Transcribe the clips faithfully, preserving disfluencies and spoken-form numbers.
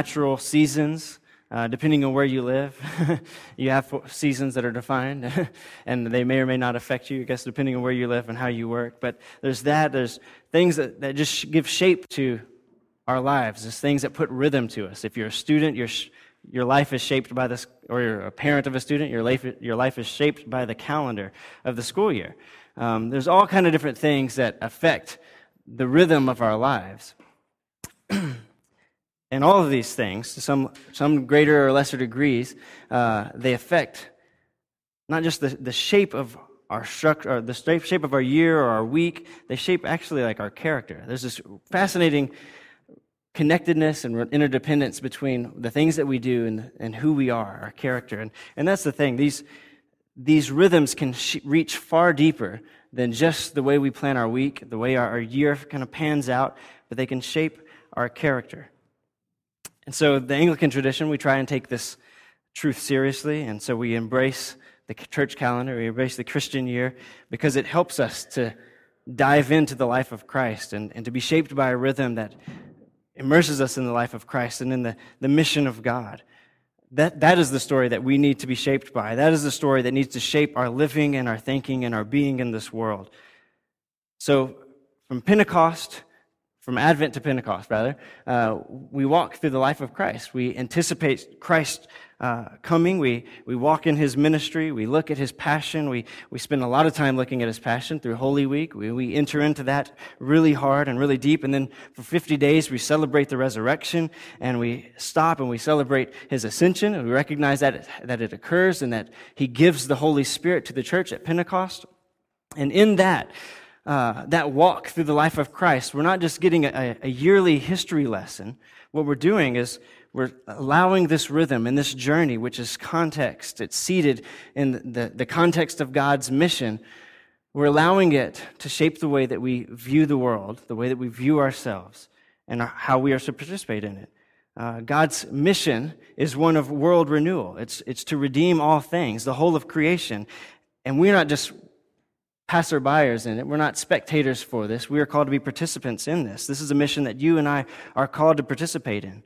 natural seasons. Uh, depending on where you live, you have seasons that are defined, and they may or may not affect you, I guess, depending on where you live and how you work. But there's that. There's things that, that just give shape to our lives. There's things that put rhythm to us. If you're a student, your your life is shaped by this, or you're a parent of a student, your life, your life is shaped by the calendar of the school year. Um, there's all kind of different things that affect the rhythm of our lives. And all of these things, to some some greater or lesser degrees, uh, they affect not just the, the shape of our structure, or the shape of our year or our week. They shape actually like our character. There's this fascinating connectedness and interdependence between the things that we do and, and who we are, our character. And and that's the thing. These these rhythms can sh- reach far deeper than just the way we plan our week, the way our, our year kind of pans out, but they can shape our character. And so the Anglican tradition, we try and take this truth seriously, and so we embrace the church calendar, we embrace the Christian year, because it helps us to dive into the life of Christ and, and to be shaped by a rhythm that immerses us in the life of Christ and in the, the mission of God. That that is the story that we need to be shaped by. That is the story that needs to shape our living and our thinking and our being in this world. So from Pentecost From Advent to Pentecost, rather, uh, we walk through the life of Christ. We anticipate Christ uh, coming. We we walk in His ministry. We look at His passion. We we spend a lot of time looking at His passion through Holy Week. We we enter into that really hard and really deep. And then for fifty days, we celebrate the resurrection, and we stop and we celebrate His ascension. And we recognize that it, that it occurs and that He gives the Holy Spirit to the church at Pentecost. And in that, Uh, that walk through the life of Christ, we're not just getting a, a yearly history lesson. What we're doing is we're allowing this rhythm and this journey, which is context. It's seated in the, the context of God's mission. We're allowing it to shape the way that we view the world, the way that we view ourselves, and how we are to participate in it. Uh, God's mission is one of world renewal. It's, it's to redeem all things, the whole of creation. And we're not just passerbyers in it. We're not spectators for this. We are called to be participants in this. This is a mission that you and I are called to participate in.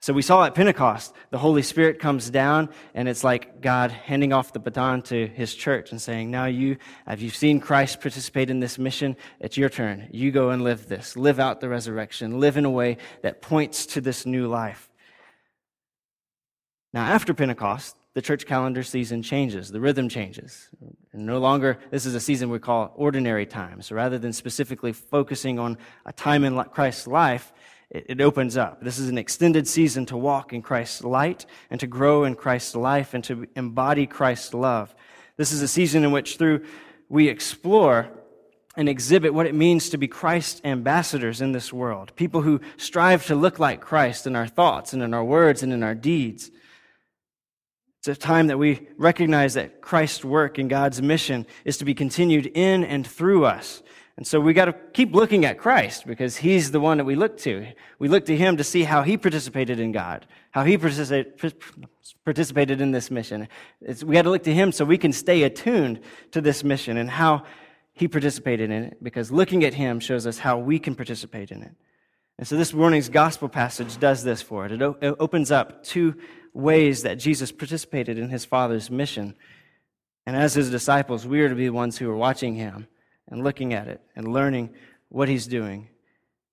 So we saw at Pentecost, the Holy Spirit comes down, and it's like God handing off the baton to His church and saying, now you, have you seen Christ participate in this mission? It's your turn. You go and live this. Live out the resurrection. Live in a way that points to this new life. Now, after Pentecost, the church calendar season changes. The rhythm changes. And no longer, this is a season we call ordinary time. So rather than specifically focusing on a time in Christ's life, it, it opens up. This is an extended season to walk in Christ's light and to grow in Christ's life and to embody Christ's love. This is a season in which through we explore and exhibit what it means to be Christ's ambassadors in this world, people who strive to look like Christ in our thoughts and in our words and in our deeds. It's a time that we recognize that Christ's work and God's mission is to be continued in and through us. And so we got to keep looking at Christ because He's the one that we look to. We look to Him to see how He participated in God, how He participated in this mission. It's, we got to look to Him so we can stay attuned to this mission and how He participated in it, because looking at Him shows us how we can participate in it. And so this morning's gospel passage does this for it. It, o- it opens up two ways that Jesus participated in His Father's mission. And as His disciples, we are to be the ones who are watching Him and looking at it and learning what He's doing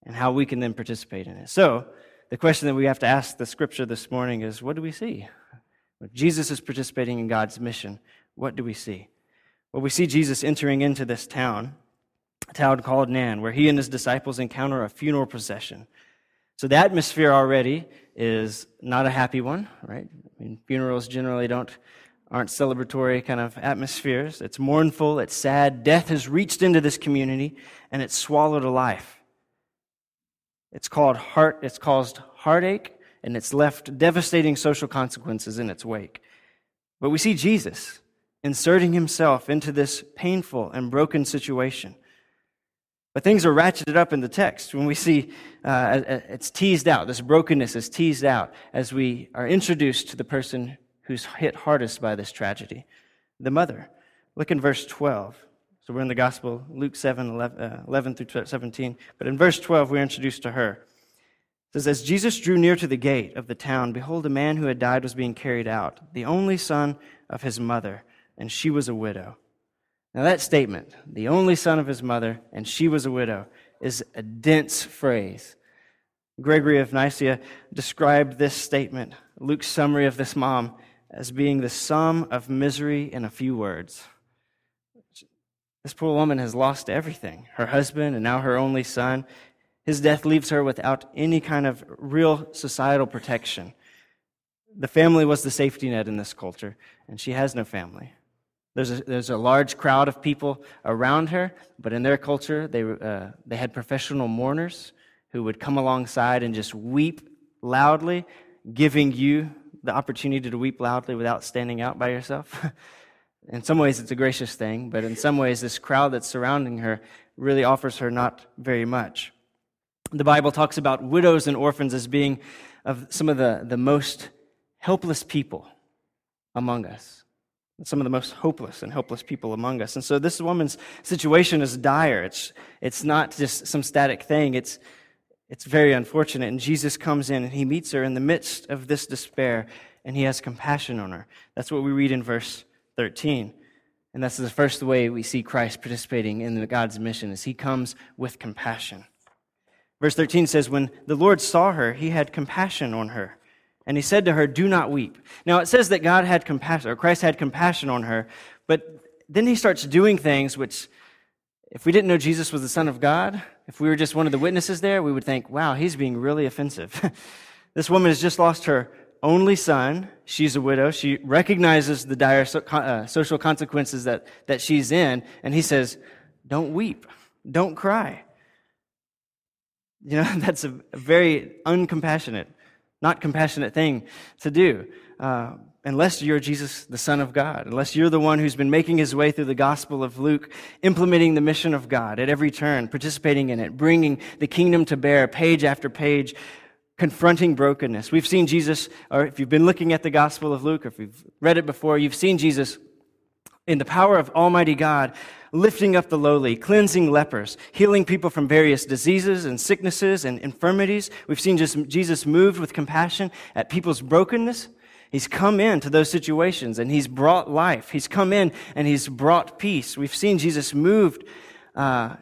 and how we can then participate in it. So the question that we have to ask the Scripture this morning is, what do we see? If Jesus is participating in God's mission, what do we see? Well, we see Jesus entering into this town, a town called Nain, where He and His disciples encounter a funeral procession. So the atmosphere already is not a happy one, right? I mean, funerals generally don't aren't celebratory kind of atmospheres. It's mournful, it's sad. Death has reached into this community and it's swallowed a life. It's called heart. It's caused heartache and it's left devastating social consequences in its wake. But we see Jesus inserting Himself into this painful and broken situation. But things are ratcheted up in the text when we see uh, it's teased out. This brokenness is teased out as we are introduced to the person who's hit hardest by this tragedy, the mother. Look in verse twelve. So we're in the gospel, Luke seven, eleven, uh, eleven through seventeen. But in verse twelve, we're introduced to her. It says, as Jesus drew near to the gate of the town, behold, a man who had died was being carried out, the only son of his mother, and she was a widow. Now that statement, the only son of his mother, and she was a widow, is a dense phrase. Gregory of Nyssa described this statement, Luke's summary of this mom, as being the sum of misery in a few words. This poor woman has lost everything, her husband and now her only son. His death leaves her without any kind of real societal protection. The family was the safety net in this culture, and she has no family. There's a, there's a large crowd of people around her, but in their culture, they uh, they had professional mourners who would come alongside and just weep loudly, giving you the opportunity to weep loudly without standing out by yourself. In some ways, it's a gracious thing, but in some ways, this crowd that's surrounding her really offers her not very much. The Bible talks about widows and orphans as being of some of the, the most helpless people among us, some of the most hopeless and helpless people among us. And so this woman's situation is dire. It's it's not just some static thing. It's it's very unfortunate. And Jesus comes in and he meets her in the midst of this despair, and he has compassion on her. That's what we read in verse thirteen. And that's the first way we see Christ participating in God's mission, is he comes with compassion. Verse thirteen says, when the Lord saw her, he had compassion on her, and he said to her, do not weep. Now, it says that God had compassion, or Christ had compassion on her, but then he starts doing things which, if we didn't know Jesus was the Son of God, if we were just one of the witnesses there, we would think, wow, he's being really offensive. This woman has just lost her only son. She's a widow. She recognizes the dire so, uh, social consequences that, that she's in, and he says, don't weep, don't cry. You know, that's a very uncompassionate, not compassionate thing to do, uh, unless you're Jesus, the Son of God, unless you're the one who's been making his way through the Gospel of Luke, implementing the mission of God at every turn, participating in it, bringing the kingdom to bear page after page, confronting brokenness. We've seen Jesus, or if you've been looking at the Gospel of Luke, or if you've read it before, you've seen Jesus in the power of Almighty God, lifting up the lowly, cleansing lepers, healing people from various diseases and sicknesses and infirmities. We've seen just Jesus moved with compassion at people's brokenness. He's come into those situations, and he's brought life. He's come in, and he's brought peace. We've seen Jesus moved uh,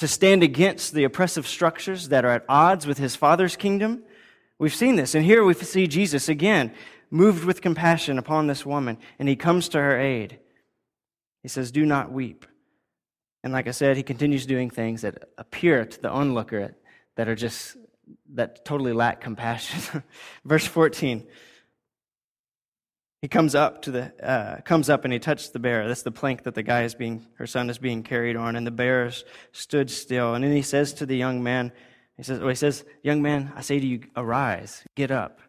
to stand against the oppressive structures that are at odds with his Father's kingdom. We've seen this, and here we see Jesus again, moved with compassion upon this woman, and he comes to her aid. He says, do not weep. And like I said, he continues doing things that appear to the onlooker that are just, that totally lack compassion. Verse fourteen, he comes up to the, uh, comes up and he touched the bearer. That's the plank that the guy is being, her son is being carried on, and the bearer stood still. And then he says to the young man, he says, well, he says, young man, I say to you, arise, get up.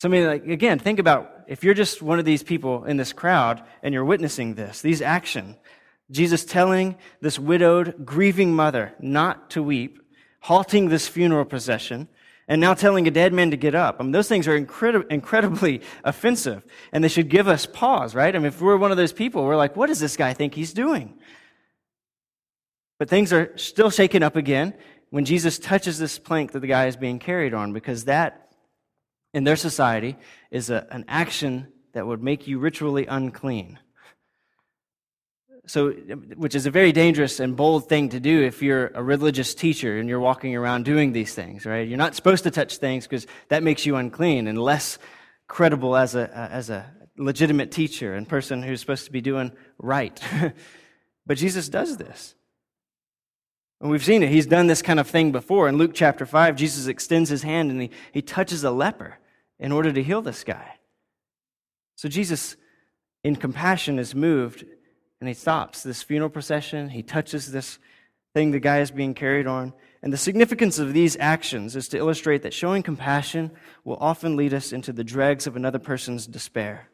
So I mean, like, again, think about if you're just one of these people in this crowd and you're witnessing this, these action, Jesus telling this widowed, grieving mother not to weep, halting this funeral procession, and now telling a dead man to get up. I mean, those things are incredib- incredibly offensive, and they should give us pause, right? I mean, if we're one of those people, we're like, what does this guy think he's doing? But things are still shaken up again when Jesus touches this plank that the guy is being carried on, because that in their society, is a, an action that would make you ritually unclean. So, which is a very dangerous and bold thing to do if you're a religious teacher and you're walking around doing these things, right? You're not supposed to touch things because that makes you unclean and less credible as a as a legitimate teacher and person who's supposed to be doing right. But Jesus does this. And we've seen it. He's done this kind of thing before. In Luke chapter five, Jesus extends his hand and he, he touches a leper in order to heal this guy. So Jesus, in compassion, is moved, and he stops this funeral procession. He touches this thing the guy is being carried on. And the significance of these actions is to illustrate that showing compassion will often lead us into the dregs of another person's despair.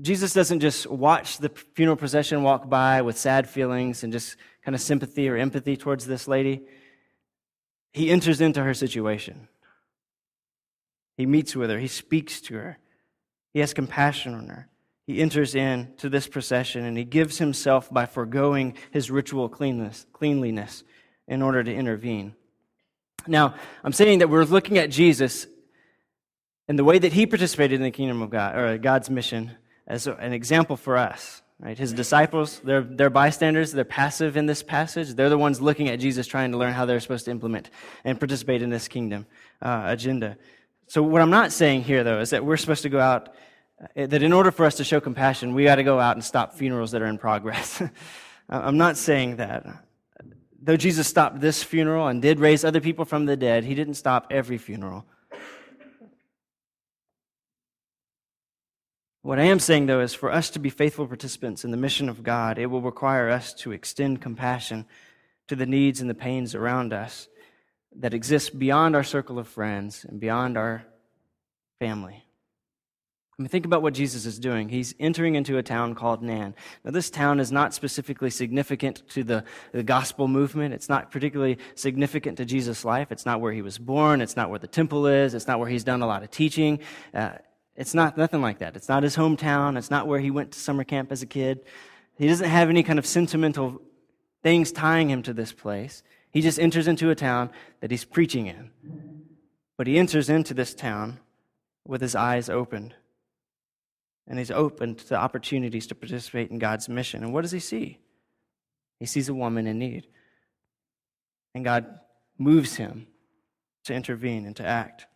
Jesus doesn't just watch the funeral procession walk by with sad feelings and just kind of sympathy or empathy towards this lady. He enters into her situation. He meets with her. He speaks to her. He has compassion on her. He enters into this procession, and he gives himself by foregoing his ritual cleanliness, cleanliness in order to intervene. Now, I'm saying that we're looking at Jesus and the way that he participated in the kingdom of God, or God's mission, as an example for us. Right? His disciples, they're, they're bystanders, they're passive in this passage. They're the ones looking at Jesus, trying to learn how they're supposed to implement and participate in this kingdom uh, agenda. So what I'm not saying here, though, is that we're supposed to go out, uh, that in order for us to show compassion, we got to go out and stop funerals that are in progress. I'm not saying that. Though Jesus stopped this funeral and did raise other people from the dead, he didn't stop every funeral. What I am saying, though, is for us to be faithful participants in the mission of God, it will require us to extend compassion to the needs and the pains around us that exist beyond our circle of friends and beyond our family. I mean, think about what Jesus is doing. He's entering into a town called Nain. Now, this town is not specifically significant to the, the gospel movement. It's not particularly significant to Jesus' life. It's not where he was born. It's not where the temple is. It's not where he's done a lot of teaching. Uh, It's not nothing like that. It's not his hometown. It's not where he went to summer camp as a kid. He doesn't have any kind of sentimental things tying him to this place. He just enters into a town that he's preaching in. But he enters into this town with his eyes opened. And he's open to the opportunities to participate in God's mission. And what does he see? He sees a woman in need. And God moves him to intervene and to act.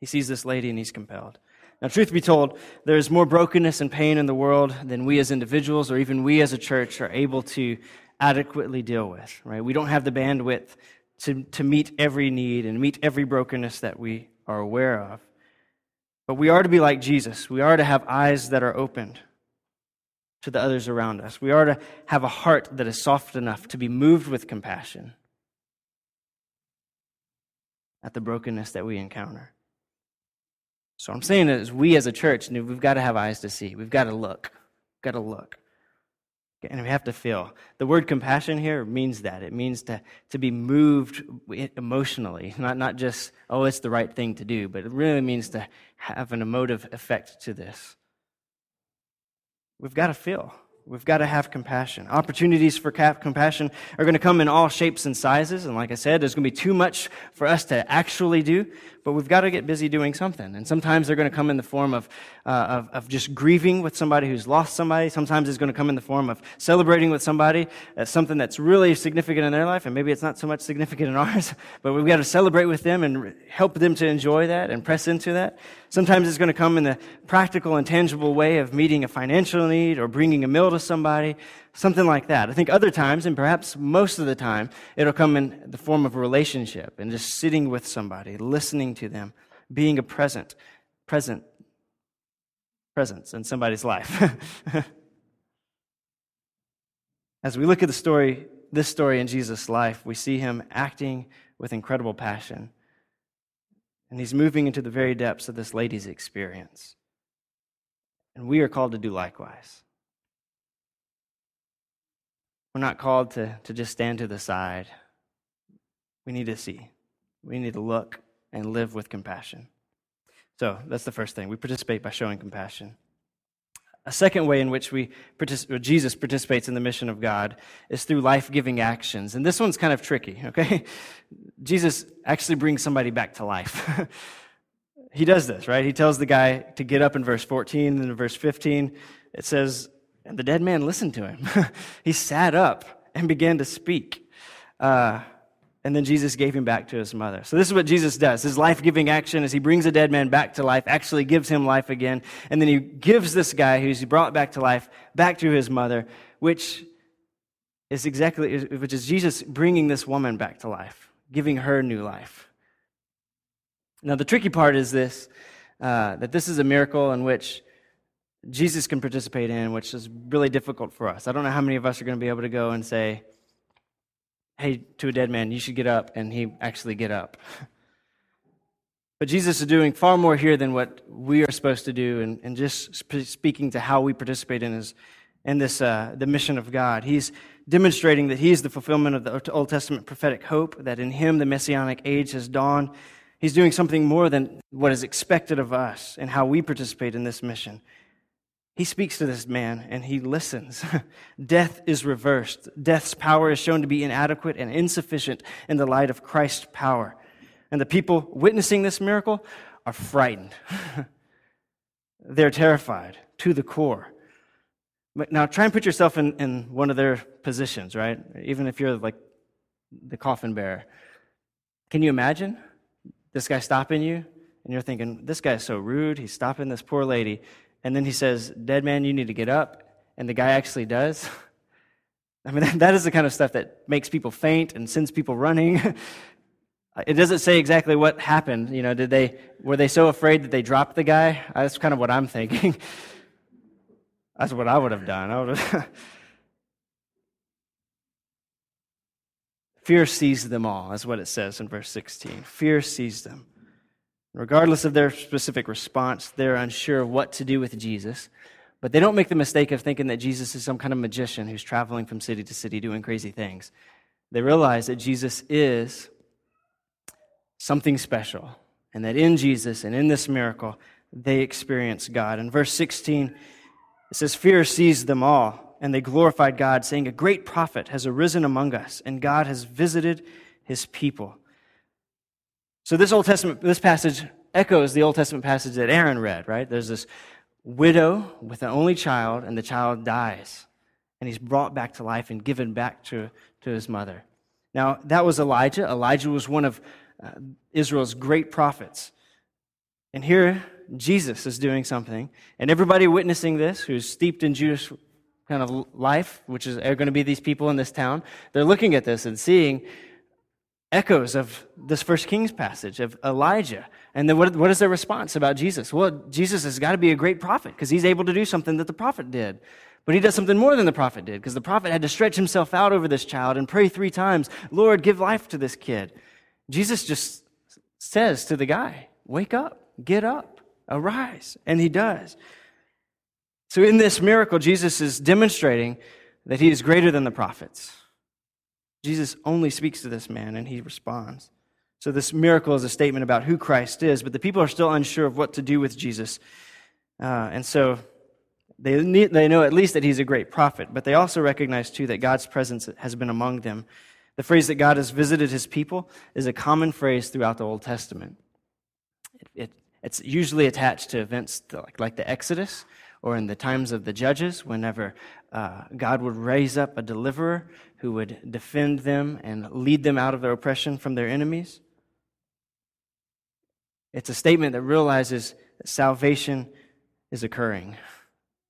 He sees this lady and he's compelled. Now, truth be told, there is more brokenness and pain in the world than we as individuals or even we as a church are able to adequately deal with, right? We don't have the bandwidth to, to meet every need and meet every brokenness that we are aware of. But we are to be like Jesus. We are to have eyes that are opened to the others around us. We are to have a heart that is soft enough to be moved with compassion at the brokenness that we encounter. So I'm saying is we as a church, we've got to have eyes to see. We've got to look. We've got to look. And we have to feel. The word compassion here means that. It means to, to be moved emotionally, not, not just, oh, it's the right thing to do, but it really means to have an emotive effect to this. We've got to feel. We've got to have compassion. Opportunities for compassion are going to come in all shapes and sizes. And like I said, there's going to be too much for us to actually do, but we've got to get busy doing something. And sometimes they're going to come in the form of, uh, of, of just grieving with somebody who's lost somebody. Sometimes it's going to come in the form of celebrating with somebody. That's something that's really significant in their life, and maybe it's not so much significant in ours, but we've got to celebrate with them and help them to enjoy that and press into that. Sometimes it's going to come in the practical and tangible way of meeting a financial need or bringing a meal to somebody, something like that. I think other times, and perhaps most of the time, it'll come in the form of a relationship and just sitting with somebody, listening to them, being a present, present, presence in somebody's life. As we look at the story, this story in Jesus' life, we see him acting with incredible passion. And he's moving into the very depths of this lady's experience. And we are called to do likewise. We're not called to, to just stand to the side. We need to see. We need to look and live with compassion. So that's the first thing. We participate by showing compassion. A second way in which we particip- Jesus participates in the mission of God is through life-giving actions. And this one's kind of tricky, okay? Jesus actually brings somebody back to life. He does this, right? He tells the guy to get up in verse fourteen, and in verse fifteen, it says, and the dead man listened to him. He sat up and began to speak. Uh, and then Jesus gave him back to his mother. So this is what Jesus does. His life-giving action is he brings a dead man back to life, actually gives him life again. And then he gives this guy who's brought back to life back to his mother, which is exactly, which is Jesus bringing this woman back to life, giving her new life. Now, the tricky part is this, uh, that this is a miracle in which Jesus can participate in, which is really difficult for us. I don't know how many of us are going to be able to go and say, hey, to a dead man, you should get up, and he actually get up. But Jesus is doing far more here than what we are supposed to do, and, and just sp- speaking to how we participate in his, in this uh, the mission of God. He's demonstrating that he is the fulfillment of the Old Testament prophetic hope, that in him the Messianic age has dawned. He's doing something more than what is expected of us and how we participate in this mission. He speaks to this man, and he listens. Death is reversed. Death's power is shown to be inadequate and insufficient in the light of Christ's power. And the people witnessing this miracle are frightened. They're terrified to the core. Now, try and put yourself in, in one of their positions, right? Even if you're like the coffin bearer. Can you imagine this guy stopping you? And you're thinking, this guy is so rude. He's stopping this poor lady. And then he says, dead man, you need to get up. And the guy actually does. I mean, that is the kind of stuff that makes people faint and sends people running. It doesn't say exactly what happened. You know, did they were they so afraid that they dropped the guy? That's kind of what I'm thinking. That's what I would have done. I would have Fear seized them all. That's what it says in verse sixteen. Fear seized them. Regardless of their specific response, they're unsure of what to do with Jesus. But they don't make the mistake of thinking that Jesus is some kind of magician who's traveling from city to city doing crazy things. They realize that Jesus is something special, and that in Jesus and in this miracle, they experience God. In verse sixteen, it says, fear seized them all, and they glorified God, saying, a great prophet has arisen among us, and God has visited his people. So this Old Testament, this passage echoes the Old Testament passage that Aaron read, right? There's this widow with an only child, and the child dies, and he's brought back to life and given back to, to his mother. Now, that was Elijah. Elijah was one of uh, Israel's great prophets. And here, Jesus is doing something, and everybody witnessing this who's steeped in Jewish kind of life, which is, are going to be these people in this town, they're looking at this and seeing echoes of this First Kings passage of Elijah. And then what, what is their response about Jesus? Well, Jesus has got to be a great prophet because he's able to do something that the prophet did. But he does something more than the prophet did, because the prophet had to stretch himself out over this child and pray three times, Lord, give life to this kid. Jesus just says to the guy, wake up, get up, arise. And he does. So in this miracle, Jesus is demonstrating that he is greater than the prophets. Jesus only speaks to this man, and he responds. So this miracle is a statement about who Christ is, but the people are still unsure of what to do with Jesus. Uh, and so they need, they know at least that he's a great prophet, but they also recognize, too, that God's presence has been among them. The phrase that God has visited his people is a common phrase throughout the Old Testament. It, it, it's usually attached to events like, like the Exodus, or in the times of the judges, whenever uh, God would raise up a deliverer who would defend them and lead them out of their oppression from their enemies. It's a statement that realizes that salvation is occurring,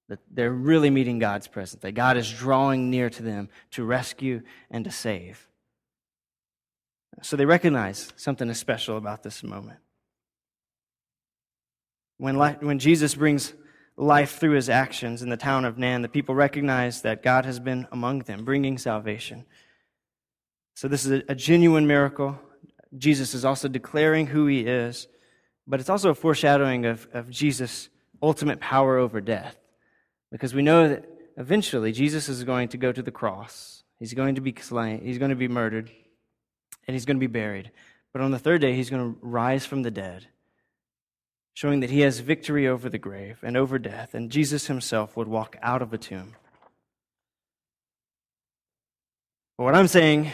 that they're really meeting God's presence, that God is drawing near to them to rescue and to save. So they recognize something is special about this moment. When, life, when Jesus brings life through his actions in the town of Nain, the people recognize that God has been among them, bringing salvation. So this is a genuine miracle. Jesus is also declaring who he is, but it's also a foreshadowing of, of Jesus' ultimate power over death, because we know that eventually Jesus is going to go to the cross. He's going to be slain. He's going to be murdered, and he's going to be buried. But on the third day, he's going to rise from the dead, showing that he has victory over the grave and over death, and Jesus himself would walk out of a tomb. But what I'm saying,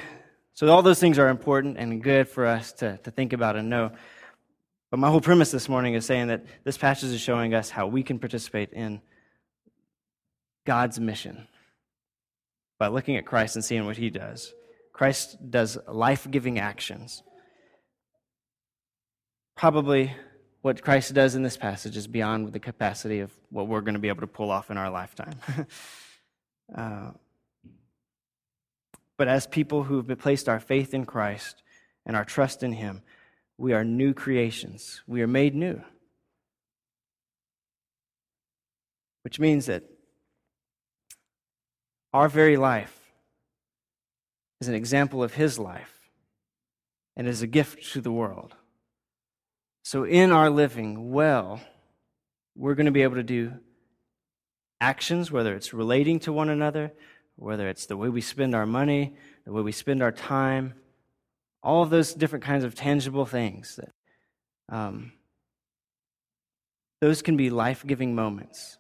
so all those things are important and good for us to, to think about and know, but my whole premise this morning is saying that this passage is showing us how we can participate in God's mission by looking at Christ and seeing what he does. Christ does life-giving actions. Probably what Christ does in this passage is beyond the capacity of what we're going to be able to pull off in our lifetime. uh, but as people who have placed our faith in Christ and our trust in him, we are new creations. We are made new. Which means that our very life is an example of his life and is a gift to the world. So in our living well, we're going to be able to do actions, whether it's relating to one another, whether it's the way we spend our money, the way we spend our time, all of those different kinds of tangible things. That, um, those can be life-giving moments.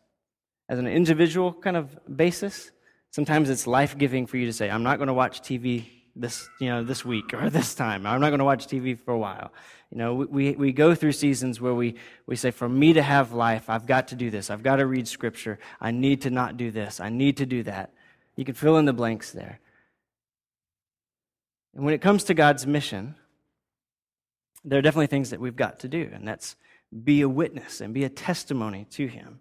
as an individual kind of basis. Sometimes it's life-giving for you to say, I'm not going to watch T V this, you know, this week or this time. I'm not going to watch T V for a while. You know, we we go through seasons where we, we say, for me to have life, I've got to do this. I've got to read Scripture. I need to not do this. I need to do that. You can fill in the blanks there. And when it comes to God's mission, there are definitely things that we've got to do, and that's be a witness and be a testimony to Him.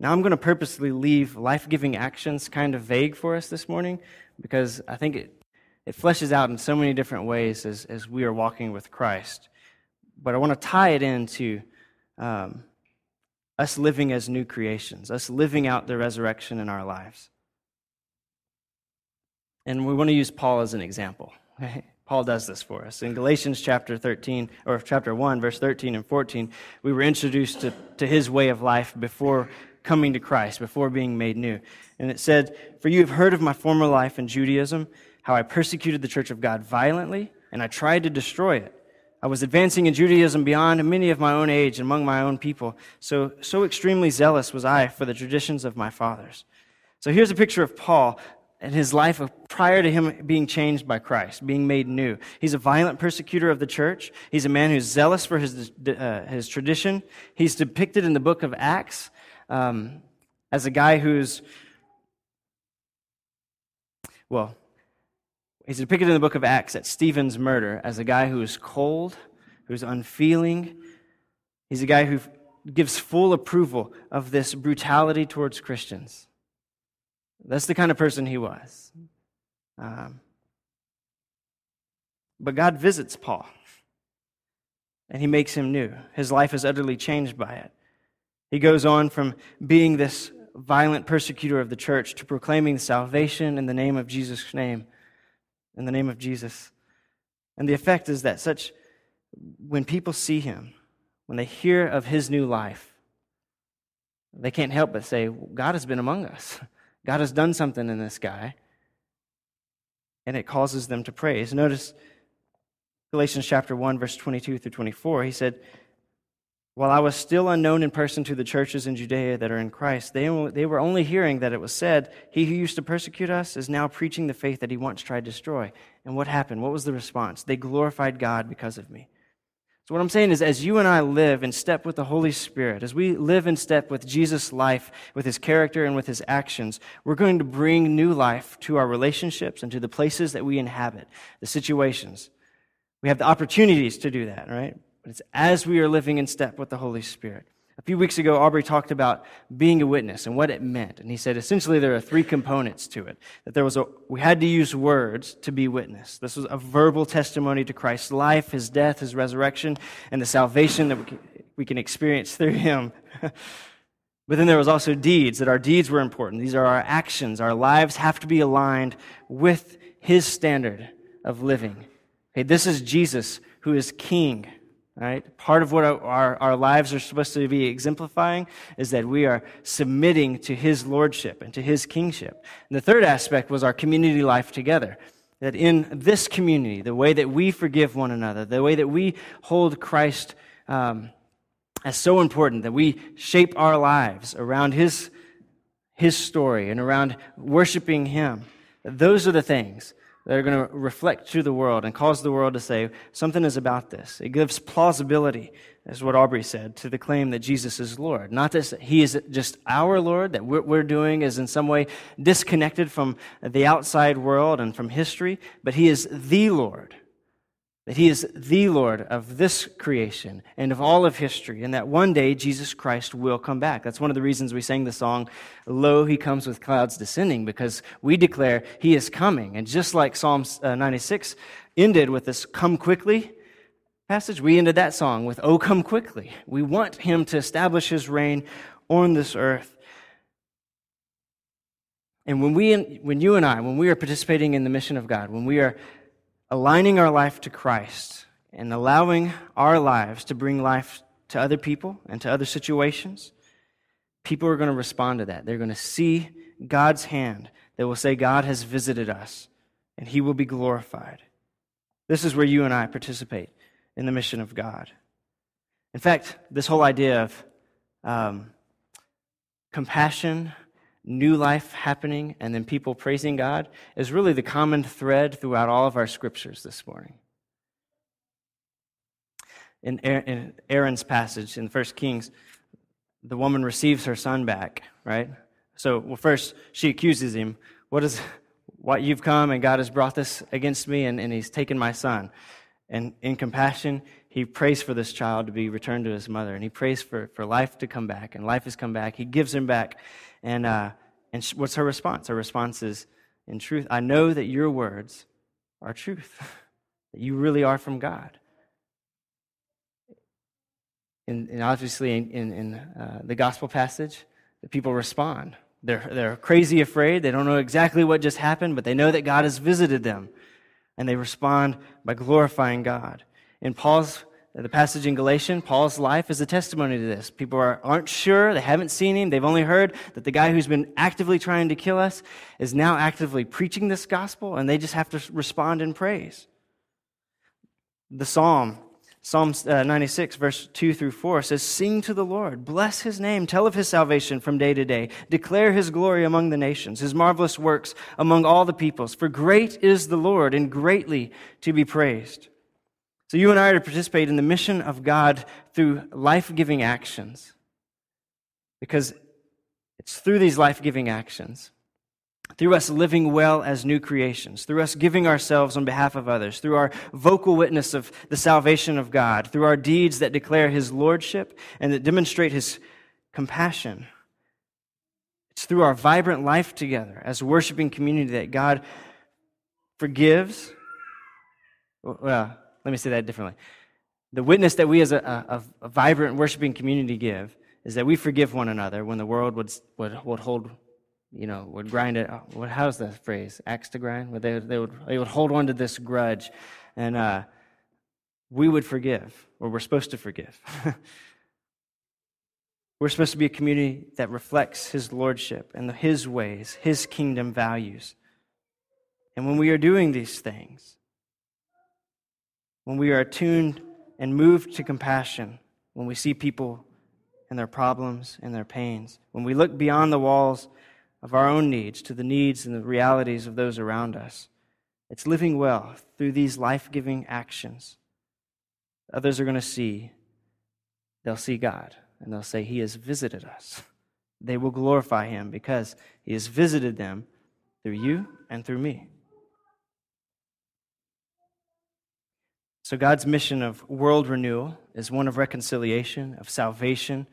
Now, I'm going to purposely leave life-giving actions kind of vague for us this morning, because I think it, it fleshes out in so many different ways as, as we are walking with Christ. But I want to tie it into um, us living as new creations, us living out the resurrection in our lives. And we want to use Paul as an example. Okay? Paul does this for us. In Galatians chapter thirteen, or chapter one, verse thirteen and fourteen, we were introduced to, to his way of life before coming to Christ, before being made new. And it said, "For you have heard of my former life in Judaism, how I persecuted the church of God violently, and I tried to destroy it. I was advancing in Judaism beyond many of my own age and among my own people. So, so extremely zealous was I for the traditions of my fathers." So here's a picture of Paul and his life of prior to him being changed by Christ, being made new. He's a violent persecutor of the church. He's a man who's zealous for his uh, his tradition. He's depicted in the book of Acts um, as a guy who's, well, he's depicted in the book of Acts at Stephen's murder as a guy who is cold, who's unfeeling. He's a guy who gives full approval of this brutality towards Christians. That's the kind of person he was. Um, but God visits Paul, and he makes him new. His life is utterly changed by it. He goes on from being this violent persecutor of the church to proclaiming salvation in the name of Jesus' name, in the name of Jesus. And the effect is that such, when people see him, when they hear of his new life, they can't help but say, God has been among us. God has done something in this guy, and it causes them to praise. Notice Galatians chapter one, verse twenty-two through twenty-four. He said, "While I was still unknown in person to the churches in Judea that are in Christ, they they were only hearing that it was said, 'He who used to persecute us is now preaching the faith that he once tried to destroy.'" And what happened? What was the response? They glorified God because of me. So what I'm saying is, as you and I live in step with the Holy Spirit, as we live in step with Jesus' life, with his character and with his actions, we're going to bring new life to our relationships and to the places that we inhabit, the situations. We have the opportunities to do that, right? But it's as we are living in step with the Holy Spirit. A few weeks ago, Aubrey talked about being a witness and what it meant. And he said, essentially, there are three components to it. That there was a, we had to use words to be witness. This was a verbal testimony to Christ's life, his death, his resurrection, and the salvation that we can, we can experience through him. But then there was also deeds, that our deeds were important. These are our actions. Our lives have to be aligned with his standard of living. Okay, this is Jesus, who is King. Right? Part of what our, our lives are supposed to be exemplifying is that we are submitting to his lordship and to his kingship. And the third aspect was our community life together, that in this community, the way that we forgive one another, the way that we hold Christ um, as so important, that we shape our lives around his, his story and around worshiping him, those are the things that are going to reflect to the world and cause the world to say, something is about this. It gives plausibility, as what Aubrey said, to the claim that Jesus is Lord. Not that he is just our Lord, that what we're doing is in some way disconnected from the outside world and from history, but he is the Lord. That he is the Lord of this creation and of all of history, and that one day Jesus Christ will come back. That's one of the reasons we sang the song, "Lo, he comes with clouds descending," because we declare he is coming. And just like Psalm ninety-six ended with this "come quickly" passage, we ended that song with "oh, come quickly." We want him to establish his reign on this earth. And when we, when you and I, when we are participating in the mission of God, when we are aligning our life to Christ and allowing our lives to bring life to other people and to other situations, people are going to respond to that. They're going to see God's hand. They will say, God has visited us, and he will be glorified. This is where you and I participate in the mission of God. In fact, this whole idea of um, compassion, new life happening, and then people praising God is really the common thread throughout all of our scriptures this morning. In Aaron's passage in First Kings, the woman receives her son back, right? So, well, first she accuses him. What is what you've come and God has brought this against me and, and he's taken my son. And in compassion, he prays for this child to be returned to his mother, and he prays for, for life to come back, and life has come back. He gives him back, and uh, and sh- what's her response? Her response is, in truth, I know that your words are truth, that you really are from God. And, and obviously, in, in, in uh, the gospel passage, the people respond. They're, they're crazy afraid. They don't know exactly what just happened, but they know that God has visited them, and they respond by glorifying God. In Paul's, the passage in Galatians, Paul's life is a testimony to this. People are, aren't sure. They haven't seen him. They've only heard that the guy who's been actively trying to kill us is now actively preaching this gospel, and they just have to respond in praise. The Psalm, Psalm ninety-six, verse two through four says, "Sing to the Lord, bless his name, tell of his salvation from day to day, declare his glory among the nations, his marvelous works among all the peoples. For great is the Lord and greatly to be praised." So you and I are to participate in the mission of God through life-giving actions, because it's through these life-giving actions, through us living well as new creations, through us giving ourselves on behalf of others, through our vocal witness of the salvation of God, through our deeds that declare his lordship and that demonstrate his compassion. It's through our vibrant life together as a worshiping community that God forgives. Well, Let me say that differently. The witness that we as a, a, a vibrant worshiping community give is that we forgive one another when the world would would, would hold, you know, would grind it. What, how's the phrase? Axe to grind? Well, they, they, would, they would hold on to this grudge, and uh, we would forgive, or we're supposed to forgive. We're supposed to be a community that reflects his lordship and the, his ways, his kingdom values. And when we are doing these things, when we are attuned and moved to compassion, when we see people and their problems and their pains, when we look beyond the walls of our own needs to the needs and the realities of those around us, it's living well through these life-giving actions. Others are going to see, they'll see God, and they'll say, he has visited us. They will glorify him because he has visited them through you and through me. So God's mission of world renewal is one of reconciliation, of salvation,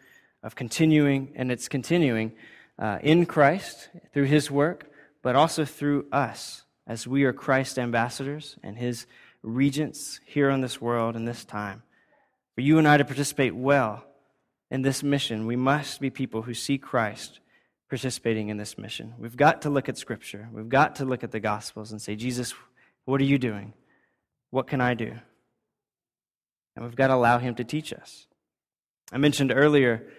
of continuing, and it's continuing uh, in Christ through his work, but also through us as we are Christ's ambassadors and his regents here on this world in this time. For you and I to participate well in this mission, we must be people who see Christ participating in this mission. We've got to look at Scripture. We've got to look at the Gospels and say, Jesus, what are you doing? What can I do? And we've got to allow him to teach us. I mentioned earlier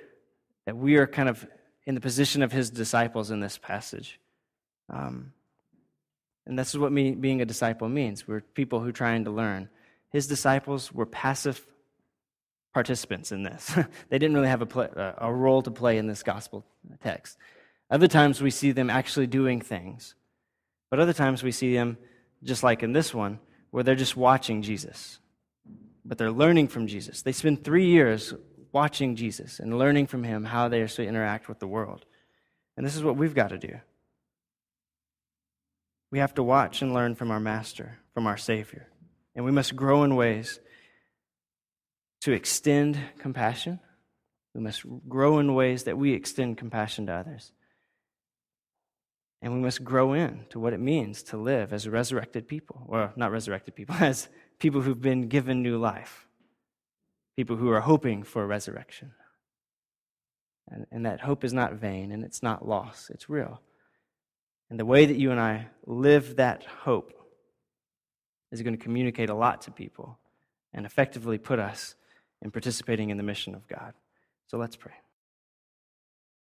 that we are kind of in the position of his disciples in this passage. Um, and this is what me, being a disciple means. We're people who are trying to learn. His disciples were passive participants in this. They didn't really have a, play, a role to play in this gospel text. Other times we see them actually doing things. But other times we see them, just like in this one, where they're just watching Jesus. But they're learning from Jesus. They spend three years watching Jesus and learning from him how they are to interact with the world. And this is what we've got to do. We have to watch and learn from our Master, from our Savior. And we must grow in ways to extend compassion. We must grow in ways that we extend compassion to others. And we must grow in to what it means to live as resurrected people, or not resurrected people, as people who've been given new life, people who are hoping for resurrection. And, and that hope is not vain, and it's not lost, it's real. And the way that you and I live that hope is going to communicate a lot to people and effectively put us in participating in the mission of God. So let's pray.